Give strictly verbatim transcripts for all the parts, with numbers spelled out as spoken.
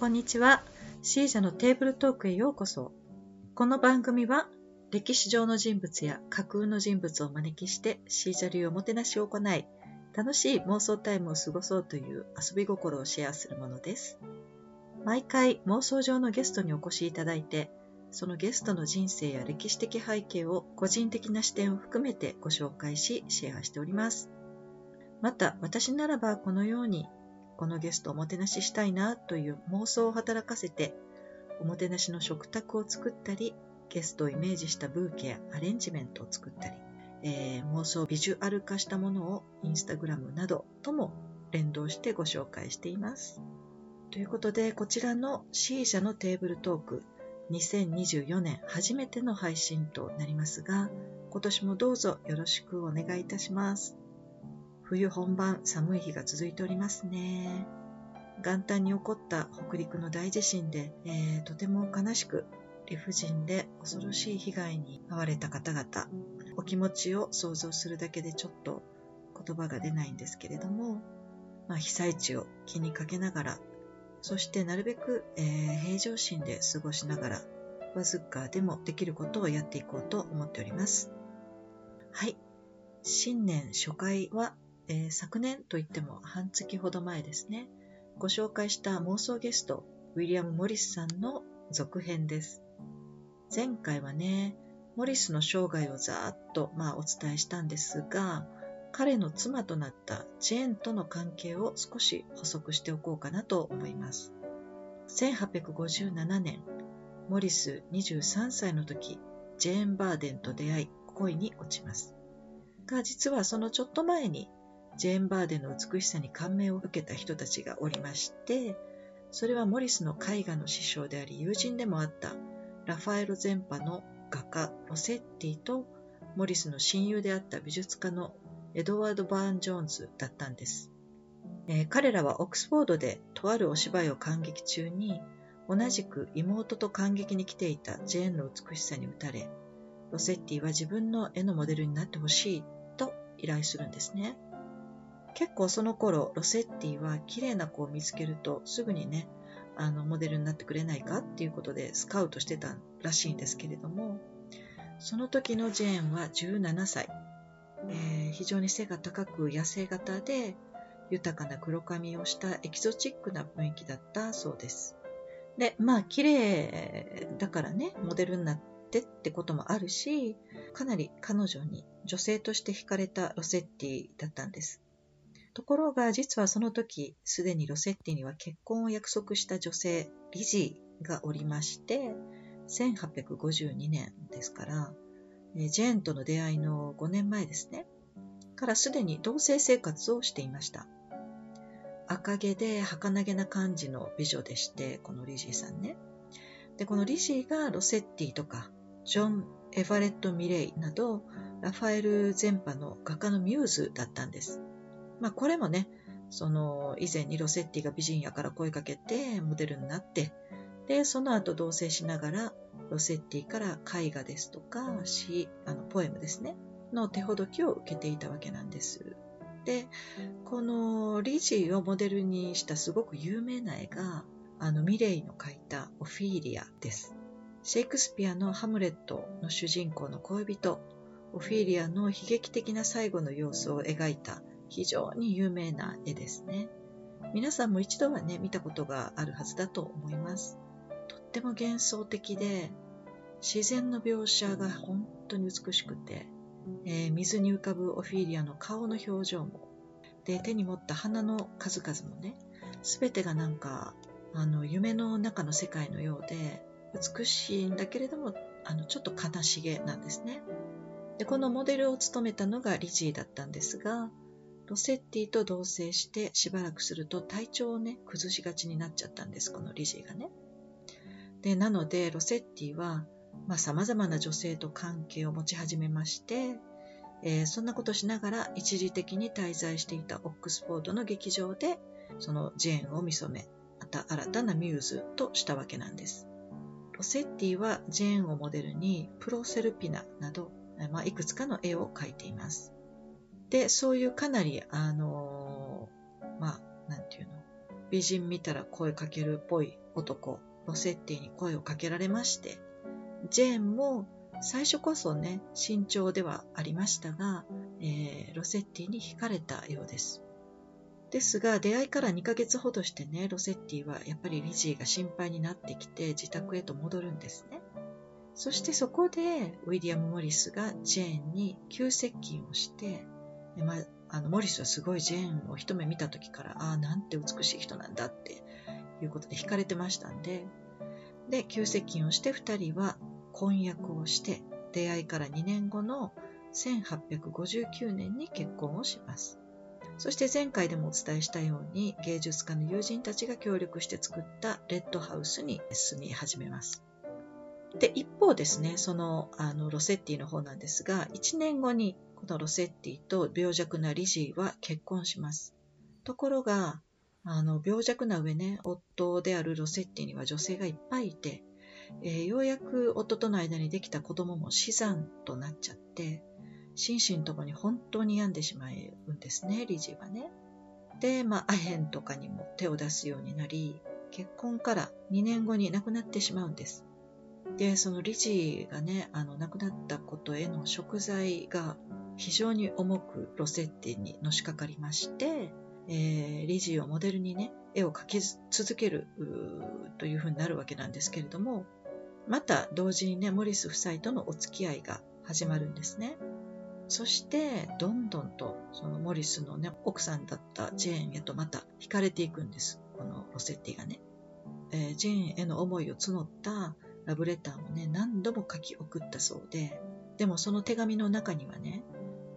こんにちは。シージャのテーブルトークへようこそ。この番組は歴史上の人物や架空の人物をお招きしてシージャ流おもてなしを行い、楽しい妄想タイムを過ごそうという遊び心をシェアするものです。毎回妄想上のゲストにお越しいただいて、そのゲストの人生や歴史的背景を個人的な視点を含めてご紹介し、シェアしております。また、私ならばこのようにこのゲストをおもてなししたいなという妄想を働かせて、おもてなしの食卓を作ったり、ゲストをイメージしたブーケやアレンジメントを作ったり、えー、妄想ビジュアル化したものをインスタグラムなどとも連動してご紹介しています。ということで、こちらのシージャのテーブルトーク、にせんにじゅうよねん初めての配信となりますが、今年もどうぞよろしくお願いいたします。冬本番、寒い日が続いておりますね。元旦に起こった北陸の大地震で、えー、とても悲しく理不尽で恐ろしい被害に遭われた方々、お気持ちを想像するだけでちょっと言葉が出ないんですけれども、まあ、被災地を気にかけながら、そしてなるべく、えー、平常心で過ごしながら、わずかでもできることをやっていこうと思っております。はい、新年初回はえー、昨年といっても半月ほど前ですね、ご紹介した妄想ゲスト、ウィリアム・モリスさんの続編です。前回はね、モリスの生涯をざーっと、まあ、お伝えしたんですが、彼の妻となったジェーンとの関係を少し補足しておこうかなと思います。せんはっぴゃくごじゅうななねん、モリスにじゅうさんさいの時、ジェーン・バーデンと出会い、恋に落ちます。が、実はそのちょっと前に、ジェーン・バーデンの美しさに感銘を受けた人たちがおりまして、それはモリスの絵画の師匠であり友人でもあったラファエロ前派の画家ロセッティとモリスの親友であった美術家のエドワード・バーン・ジョーンズだったんです。えー、彼らはオックスフォードでとあるお芝居を観劇中に、同じく妹と観劇に来ていたジェーンの美しさに打たれ、ロセッティは自分の絵のモデルになってほしいと依頼するんですね。結構その頃、ロセッティは綺麗な子を見つけるとすぐにね、あのモデルになってくれないかっていうことでスカウトしてたらしいんですけれども、その時のジェーンはじゅうななさい、えー、非常に背が高く痩せ型で豊かな黒髪をしたエキゾチックな雰囲気だったそうです。で、まあ綺麗だからね、モデルになってってこともあるし、かなり彼女に女性として惹かれたロセッティだったんです。ところが実はその時すでにロセッティには結婚を約束した女性リジーがおりまして、せんはっぴゃくごじゅうにねんですからジェーンとの出会いのごねんまえですねからすでに同棲生活をしていました。赤毛で儚げな感じの美女でして、このリジーさんね、でこのリジーがロセッティとかジョン・エファレット・ミレイなどラファエル前派の画家のミューズだったんです。まあ、これもね、その以前にロセッティが美人やから声かけてモデルになって、でその後同棲しながらロセッティから絵画ですとか詩、あのポエムですねの手ほどきを受けていたわけなんです。でこのリジーをモデルにしたすごく有名な絵があのミレイの描いたオフィーリアです。シェイクスピアのハムレットの主人公の恋人オフィーリアの悲劇的な最後の様子を描いた非常に有名な絵ですね。皆さんも一度はね、見たことがあるはずだと思います。とっても幻想的で、自然の描写が本当に美しくて、えー、水に浮かぶオフィーリアの顔の表情も、で手に持った花の数々もね、すべてがなんかあの夢の中の世界のようで、美しいんだけれども、あのちょっと悲しげなんですね。でこのモデルを務めたのがリジーだったんですが、ロセッティと同棲してしばらくすると体調をね崩しがちになっちゃったんです、このリジーがね。でなのでロセッティはさまざまな女性と関係を持ち始めまして、えー、そんなことしながら一時的に滞在していたオックスフォードの劇場でそのジェーンを見初め、また新たなミューズとしたわけなんです。ロセッティはジェーンをモデルにプロセルピナなど、まあ、いくつかの絵を描いています。でそういうかなりあのまあなんていうの美人見たら声かけるっぽい男の設定に声をかけられまして、ジェーンも最初こそね慎重ではありましたが、えー、ロセッティに惹かれたようです。ですが出会いからにかげつほどしてね、ロセッティはやっぱりリジーが心配になってきて自宅へと戻るんですね。そしてそこでウィリアム・モリスがジェーンに急接近をして、まあ、あのモリスはすごいジェーンを一目見た時から、ああなんて美しい人なんだっていうことで惹かれてましたんで、で急接近をしてふたりは婚約をして、出会いからにねんごのせんはっぴゃくごじゅうきゅうねんに結婚をします。そして前回でもお伝えしたように芸術家の友人たちが協力して作ったレッドハウスに住み始めます。で一方ですね、そのあのロセッティの方なんですが、いちねんごにこのロセッティと病弱なリジーは結婚します。ところがあの病弱な上ね、夫であるロセッティには女性がいっぱいいて、えー、ようやく夫との間にできた子供も死産となっちゃって、心身ともに本当に病んでしまうんですね、リジーはね。で、まあ、アヘンとかにも手を出すようになり、結婚からにねんごに亡くなってしまうんです。で、そのリジーがね、あの亡くなったことへの贖罪が非常に重くロセッティにのしかかりまして、えー、リジーをモデルにね、絵を描き続けるというふうになるわけなんですけれども、また同時にね、モリス夫妻とのお付き合いが始まるんですね。そしてどんどんとそのモリスの、ね、奥さんだったジェーンへとまた惹かれていくんです、このロセッティがね、えー、ジェーンへの思いを募ったラブレターをね何度も書き送ったそうで、でもその手紙の中にはね、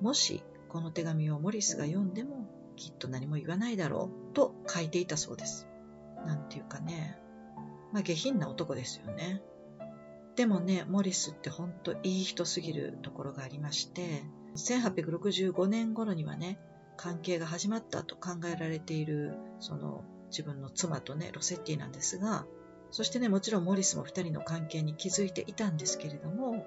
もしこの手紙をモリスが読んでもきっと何も言わないだろうと書いていたそうです。なんていうかね、まあ、下品な男ですよね。でもね、モリスって本当いい人すぎるところがありまして、せんはっぴゃくろくじゅうごねん頃にはね、関係が始まったと考えられているその自分の妻とね、ロセッティなんですが、そしてね、もちろんモリスもふたりの関係に気づいていたんですけれども、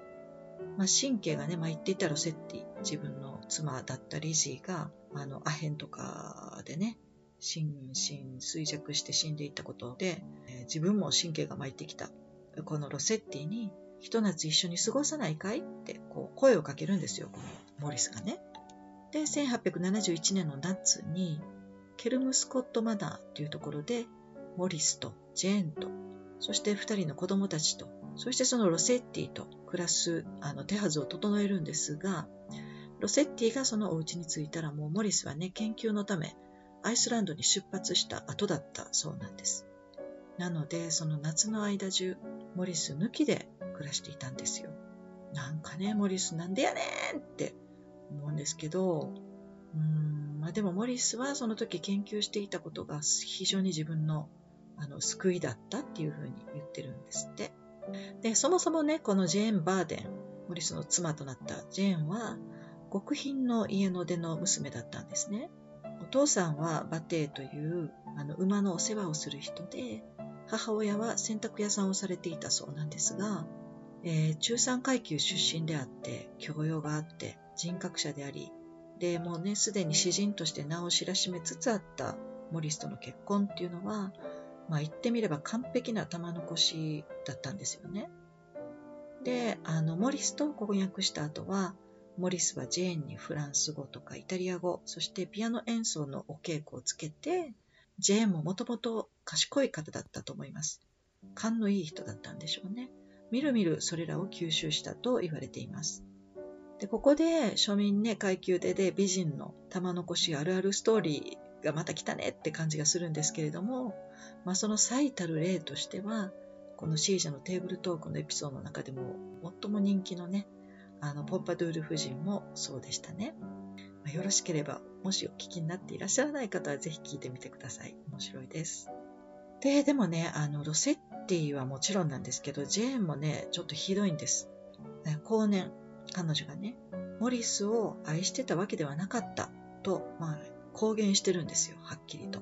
まあ、神経がね、まあ、言っていたロセッティ、自分の妻だったリジーがあのアヘンとかでね、心身衰弱して死んでいったことで、えー、自分も神経がまいってきたこのロセッティに、ひと夏一緒に過ごさないかいってこう声をかけるんですよ、このモリスがね。で、せんはっぴゃくななじゅういちねんの夏にケルムスコットマナーというところで、モリスとジェーンと、そしてふたりの子供たちと、そしてそのロセッティと暮らすあの手はずを整えるんですが、ロセッティがそのお家に着いたら、もうモリスはね、研究のためアイスランドに出発した後だったそうなんです。なのでその夏の間中、モリス抜きで暮らしていたんですよ。なんかね、モリスなんでやねんって思うんですけど、うーん、まあ、でもモリスはその時研究していたことが非常に自分の、あの救いだったっていうふうに言ってるんですって。で、そもそもね、このジェーン・バーデン、モリスの妻となったジェーンは極貧の家の出の娘だったんですね。お父さんは馬蹄というあの馬のお世話をする人で、母親は洗濯屋さんをされていたそうなんですが、えー、中産階級出身であって、教養があって、人格者であり、でもうね、すでに詩人として名を知らしめつつあったモリスとの結婚っていうのは、まあ、言ってみれば完璧な玉残しだったんですよね。で、あのモリスと婚約した後は、モリスはジェーンにフランス語とかイタリア語、そしてピアノ演奏のお稽古をつけて、ジェーンももともと賢い方だったと思います。勘のいい人だったんでしょうね。みるみるそれらを吸収したと言われています。で、ここで庶民ね、階級でで美人の玉残しあるあるストーリーがまた来たねって感じがするんですけれども、まあ、その最たる例としては、このシージャのテーブルトークのエピソードの中でも最も人気のね、あのポンパドゥール夫人もそうでしたね。まあ、よろしければ、もしお聞きになっていらっしゃらない方はぜひ聞いてみてください。面白いです。で、でもね、あのロセッティはもちろんなんですけど、ジェーンもね、ちょっとひどいんです。後年、彼女がね、モリスを愛してたわけではなかったと、まあ、公言してるんですよ、はっきりと。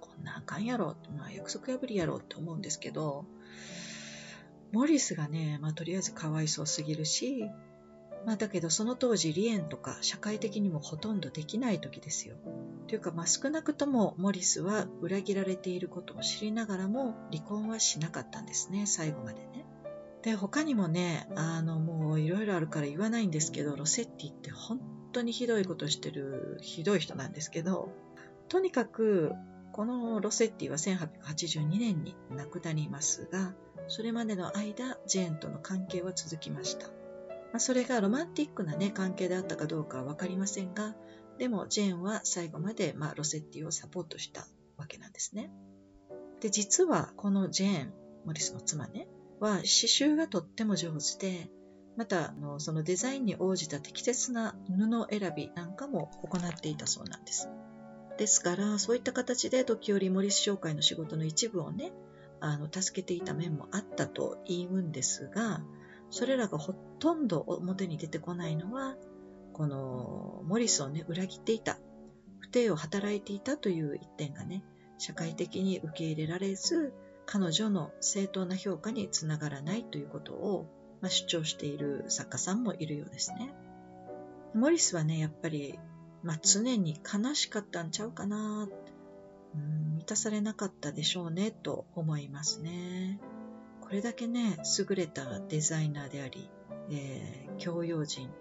こんなあかんやろ、まあ、約束破りやろって思うんですけど、モリスがね、まあ、とりあえずかわいそうすぎるし、まあ、だけどその当時離縁とか社会的にもほとんどできない時ですよ。というか、まあ、少なくともモリスは裏切られていることを知りながらも離婚はしなかったんですね、最後までね。で、他にもね、あのもういろいろあるから言わないんですけど、ロセッティって本当にひどいことしてるひどい人なんですけど、とにかくこのロセッティはせんはっぴゃくはちじゅうにねんに亡くなりますが、それまでの間ジェーンとの関係は続きました。まあ、それがロマンティックな、ね、関係であったかどうかは分かりませんが、でもジェーンは最後まで、まあ、ロセッティをサポートしたわけなんですね。で、実はこのジェーン、モリスの妻ね、は刺繍がとっても上手で、またあのそのデザインに応じた適切な布選びなんかも行っていたそうなんです。ですからそういった形で時折モリス商会の仕事の一部をね、あの助けていた面もあったと言うんですが、それらがほとんど表に出てこないのは、このモリスを、ね、裏切っていた、不貞を働いていたという一点がね、社会的に受け入れられず、彼女の正当な評価につながらないということを、まあ、主張している作家さんもいるようですね。モリスはね、やっぱり、まあ、常に悲しかったんちゃうかな、うん、満たされなかったでしょうねと思いますね。これだけね、優れたデザイナーであり、えー、教養人、思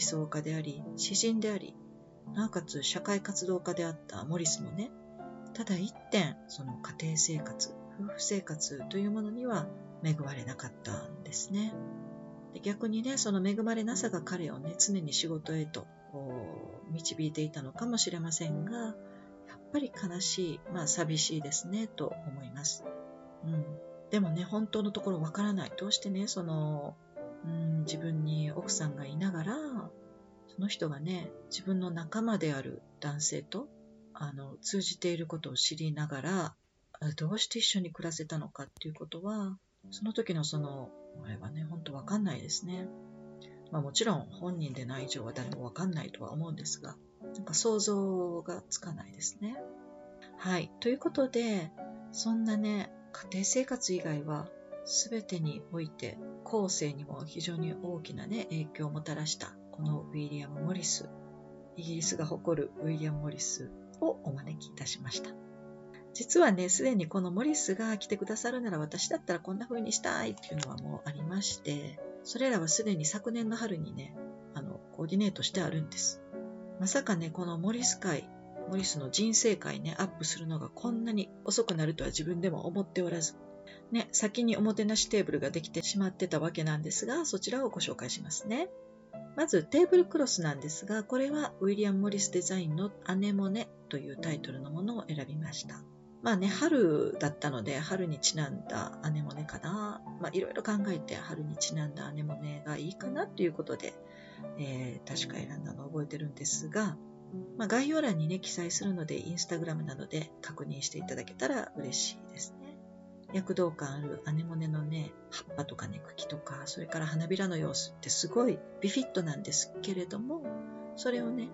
想家であり、詩人であり、なおかつ社会活動家であったモリスもね、ただ一点、その家庭生活、夫婦生活というものには恵まれなかったんですね。で、逆にね、その恵まれなさが彼をね、常に仕事へと導いていたのかもしれませんが、やっぱり悲しい、まあ寂しいですねと思います。うん。でもね、本当のところわからない。どうしてね、その、うん、自分に奥さんがいながら、その人がね、自分の仲間である男性とあの通じていることを知りながら、どうして一緒に暮らせたのかっていうことは、その時のその、あれはね、本当わかんないですね。まあもちろん本人でない以上は誰もわかんないとは思うんですが、なんか想像がつかないですね。はい、ということで、そんなね、家庭生活以外は全てにおいて後世にも非常に大きな、ね、影響をもたらしたこのウィリアム・モリス、イギリスが誇るウィリアム・モリスをお招きいたしました。実はね、すでにこのモリスが来てくださるなら私だったらこんな風にしたいっていうのはもうありまして、それらはすでに昨年の春にね、あのコーディネートしてあるんです。まさかね、このモリス会モリスの人生会ね、アップするのがこんなに遅くなるとは自分でも思っておらず、ね、先におもてなしテーブルができてしまってたわけなんですが、そちらをご紹介しますね。まずテーブルクロスなんですが、これはウィリアム・モリスデザインのアネモネというタイトルのものを選びました。まあね、春だったので春にちなんだアネモネかな、まあ、いろいろ考えて春にちなんだアネモネがいいかなということで、えー、確か選んだのを覚えてるんですが、まあ、概要欄に、ね、記載するので、インスタグラムなどで確認していただけたら嬉しいですね。躍動感あるアネモネの、ね、葉っぱとか、ね、茎とか、それから花びらの様子ってすごいビフィットなんですけれども、それをね、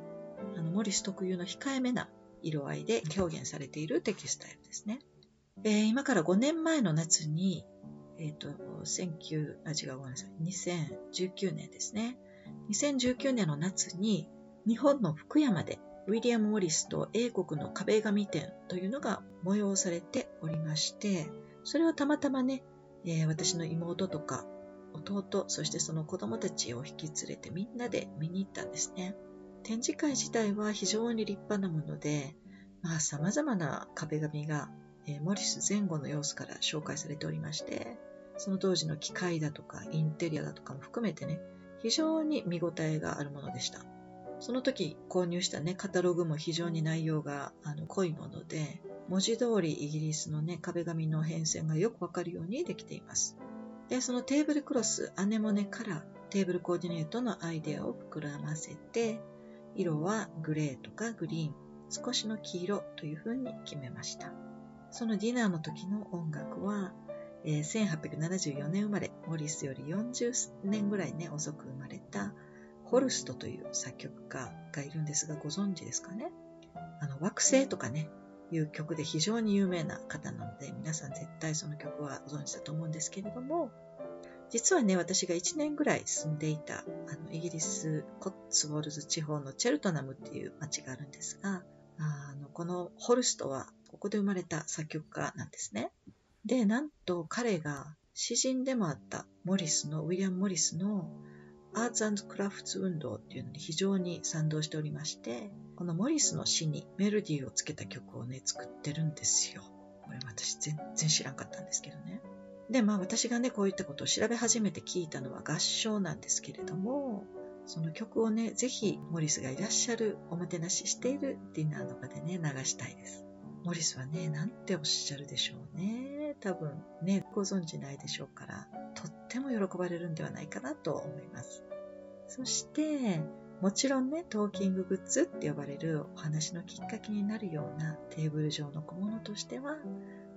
あのモリス特有の控えめな色合いで表現されているテキスタイルですね。えー、今からごねんまえの夏に、えーと、19あ違うごめんなさいにせんじゅうきゅうねんですね。にせんじゅうきゅうねんの夏に日本の福山でウィリアム・モリスと英国の壁紙展というのが催されておりまして、それをたまたまね、えー、私の妹とか弟、そしてその子供たちを引き連れてみんなで見に行ったんですね。展示会自体は非常に立派なもので、まあ、様々な壁紙が、えー、モリス前後の様子から紹介されておりまして、その当時の機械だとかインテリアだとかも含めてね、非常に見応えがあるものでした。その時購入した、ね、カタログも非常に内容があの濃いもので、文字通りイギリスの、ね、壁紙の変遷がよくわかるようにできています。で、そのテーブルクロスアネモネからテーブルコーディネートのアイデアを膨らませて、色はグレーとかグリーン、少しの黄色というふうに決めました。そのディナーの時の音楽は、えー、せんはっぴゃくななじゅうよねん生まれ、モリスよりよんじゅうねんぐらい、ね、遅く生まれたホルストという作曲家がいるんですが、ご存知ですかね。あの惑星とかね、いう曲で非常に有名な方なので、皆さん絶対その曲はご存知だと思うんですけれども、実はね、私がいちねんぐらい住んでいたあのイギリスコッツウォルズ地方のチェルトナムっていう町があるんですが、あのこのホルストはここで生まれた作曲家なんですね。で、なんと彼が詩人でもあったモリスのウィリアム・モリスのアーツ&クラフツ運動っていうのに非常に賛同しておりまして、このモリスの詩にメロディーをつけた曲をね作ってるんですよ。これ私全然知らんかったんですけどね。で、まあ私がねこういったことを調べ始めて聞いたのは合唱なんですけれども、その曲をねぜひモリスがいらっしゃるおもてなししているディナーの場でね流したいです。モリスはねなんておっしゃるでしょうね。多分ねご存じないでしょうから、とっても喜ばれるんではないかなと思います。そしてもちろんねトーキンググッズって呼ばれるお話のきっかけになるようなテーブル上の小物としては、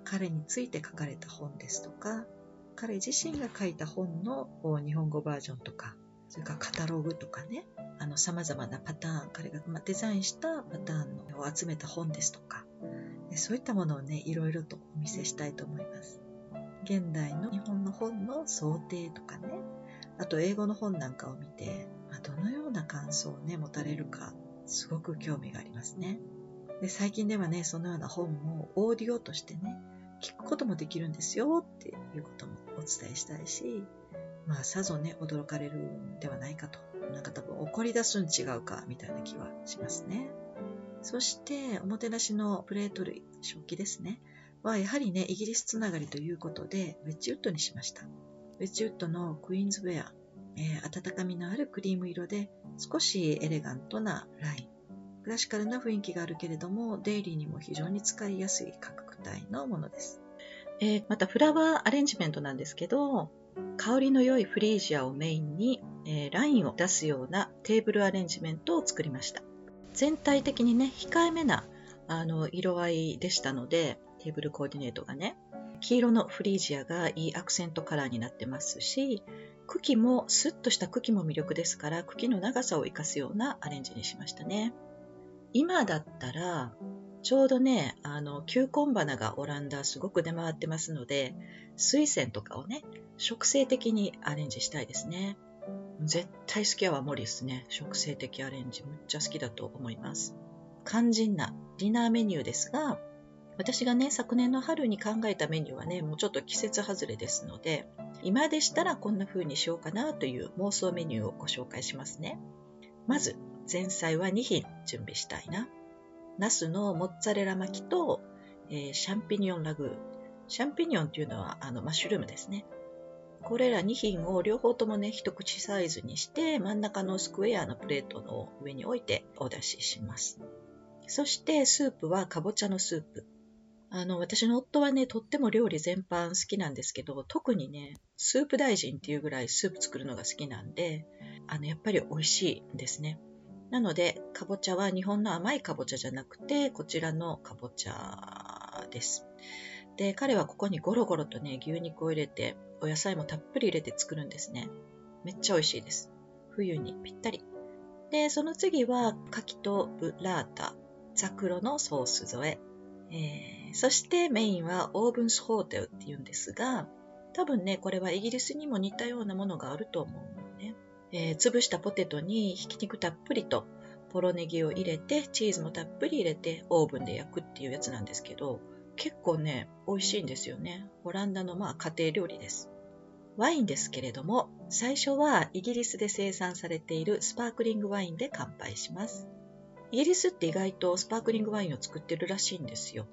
彼について書かれた本ですとか、彼自身が書いた本の日本語バージョンとか、それからカタログとかね、あの様々なパターン、彼がデザインしたパターンのを集めた本ですとか、そういったものをねいろいろとお見せしたいと思います。現代の日本の本の想定とかね、あと英語の本なんかを見て、まあ、どのような感想をね持たれるか、すごく興味がありますね。で、最近ではねそのような本もオーディオとしてね聞くこともできるんですよっていうこともお伝えしたいし、まあさぞね驚かれるんではないかと、なんか多分怒り出すん違うかみたいな気はしますね。そしておもてなしのプレート類、食器ですねはやはりねイギリスつながりということでウェッジウッドにしました。ウェッジウッドのクイーンズウェア、えー、温かみのあるクリーム色で少しエレガントなライン、クラシカルな雰囲気があるけれどもデイリーにも非常に使いやすい価格帯のものです。えー、またフラワーアレンジメントなんですけど、香りの良いフリージアをメインに、えー、ラインを出すようなテーブルアレンジメントを作りました。全体的にね控えめなあの色合いでしたので、テーブルコーディネートがね黄色のフリージアがいいアクセントカラーになってますし、茎もスッとした茎も魅力ですから、茎の長さを生かすようなアレンジにしましたね。今だったらちょうどねあの球根花がオランダすごく出回ってますので、水仙とかをね植生的にアレンジしたいですね。絶対好きやわモリスね、植生的アレンジむっちゃ好きだと思います。肝心なディナーメニューですが、私がね昨年の春に考えたメニューはねもうちょっと季節外れですので、今でしたらこんな風にしようかなという妄想メニューをご紹介しますね。まず前菜はに品準備したいな。ナスのモッツァレラ巻きと、えー、シャンピニオンラグー。シャンピニオンというのはあのマッシュルームですね。これらに品を両方ともね一口サイズにして、真ん中のスクエアのプレートの上に置いてお出しします。そしてスープはかぼちゃのスープ。あの私の夫はねとっても料理全般好きなんですけど、特にねスープ大臣っていうぐらいスープ作るのが好きなんで、あのやっぱり美味しいんですね。なのでかぼちゃは日本の甘いかぼちゃじゃなくて、こちらのかぼちゃです。で、彼はここにゴロゴロとね牛肉を入れて、お野菜もたっぷり入れて作るんですね。めっちゃ美味しいです。冬にぴったりで、その次は牡蠣とブラータザクロのソース添ええー、そしてメインはオーブンスホーテルっていうんですが、多分ねこれはイギリスにも似たようなものがあると思うのね。えー、潰したポテトにひき肉たっぷりとポロネギを入れて、チーズもたっぷり入れてオーブンで焼くっていうやつなんですけど、結構ね美味しいんですよね。オランダのまあ家庭料理です。ワインですけれども、最初はイギリスで生産されているスパークリングワインで乾杯します。イギリスって意外とスパークリングワインを作ってるらしいんですよ。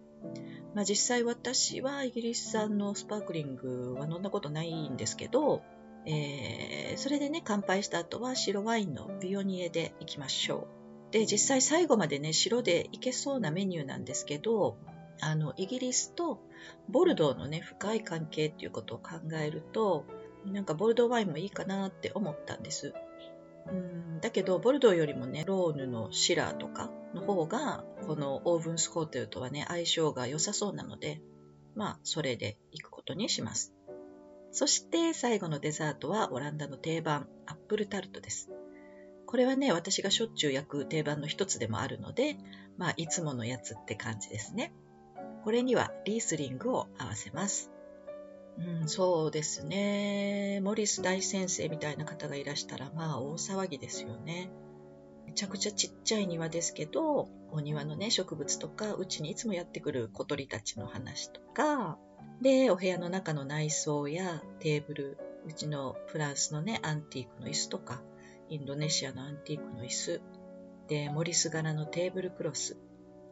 まあ、実際私はイギリス産のスパークリングは飲んだことないんですけど、えー、それでね乾杯した後は白ワインのビオニエでいきましょう。で、実際最後までね白でいけそうなメニューなんですけど、あのイギリスとボルドーのね深い関係っていうことを考えると、なんかボルドーワインもいいかなって思ったんです。うーんだけどボルドーよりもねローヌのシラーとかの方がこのオーブンスコーテルとはね相性が良さそうなので、まあそれでいくことにします。そして最後のデザートはオランダの定番アップルタルトです。これはね私がしょっちゅう焼く定番の一つでもあるので、まあいつものやつって感じですね。これにはリースリングを合わせます。うん、そうですね。モリス大先生みたいな方がいらしたら、まあ大騒ぎですよね。めちゃくちゃちっちゃい庭ですけど、お庭のね、植物とか、うちにいつもやってくる小鳥たちの話とか、で、お部屋の中の内装やテーブル、うちのフランスのね、アンティークの椅子とか、インドネシアのアンティークの椅子、で、モリス柄のテーブルクロス、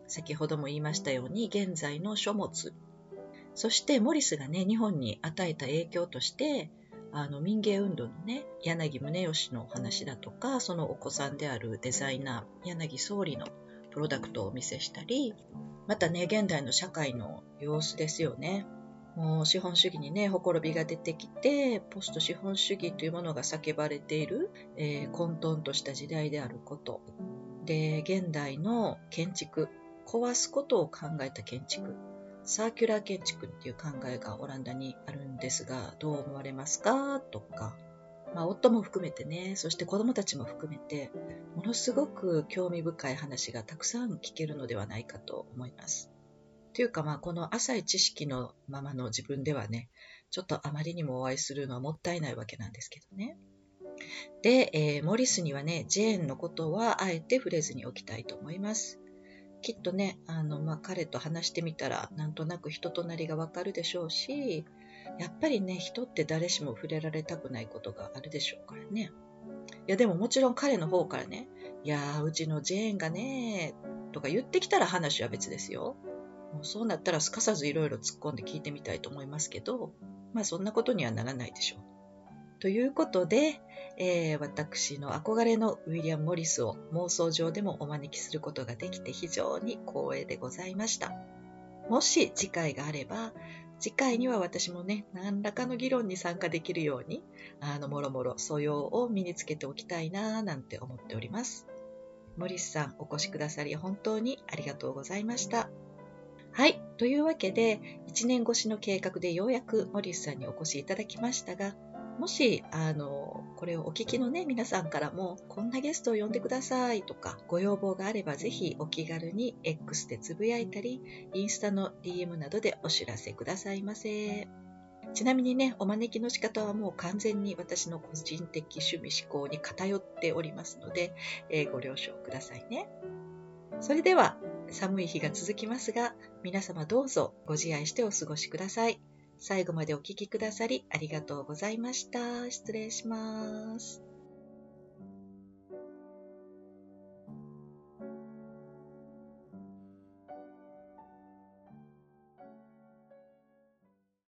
先ほども言いましたように、現在の書物、そしてモリスがね、日本に与えた影響として、あの民芸運動のね、柳宗悦のお話だとか、そのお子さんであるデザイナー、柳宗理のプロダクトをお見せしたり、またね、現代の社会の様子ですよね。もう資本主義にね、ほころびが出てきて、ポスト資本主義というものが叫ばれている、えー、混沌とした時代であること。で、現代の建築、壊すことを考えた建築。サーキュラー建築っていう考えがオランダにあるんですが、どう思われますかとか、まあ、夫も含めてね、そして子どもたちも含めて、ものすごく興味深い話がたくさん聞けるのではないかと思います。というか、まあ、この浅い知識のままの自分ではね、ちょっとあまりにもお会いするのはもったいないわけなんですけどね。で、えー、モリスにはね、ジェーンのことはあえて触れずにおきたいと思います。きっとね、あの、まあ、彼と話してみたらなんとなく人となりがわかるでしょうし、やっぱりね、人って誰しも触れられたくないことがあるでしょうからね。いや、でももちろん彼の方からね、いやー、うちのジェーンがねとか言ってきたら話は別ですよ。もうそうなったらすかさずいろいろ突っ込んで聞いてみたいと思いますけど、まあそんなことにはならないでしょう。ということで、えー、私の憧れのウィリアム・モリスを妄想上でもお招きすることができて非常に光栄でございました。もし次回があれば、次回には私もね、何らかの議論に参加できるように、あの、もろもろ素養を身につけておきたいなぁなんて思っております。モリスさん、お越しくださり本当にありがとうございました。はい、というわけで、いちねん越しの計画でようやくモリスさんにお越しいただきましたが、もしあのこれをお聞きの、ね、皆さんからもこんなゲストを呼んでくださいとかご要望があれば、ぜひお気軽に エックス でつぶやいたり、インスタの ディーエム などでお知らせくださいませ。ちなみにね、お招きの仕方はもう完全に私の個人的趣味思考に偏っておりますので、えー、ご了承くださいね。それでは寒い日が続きますが、皆様どうぞご自愛してお過ごしください。最後までお聞きくださりありがとうございました。失礼します。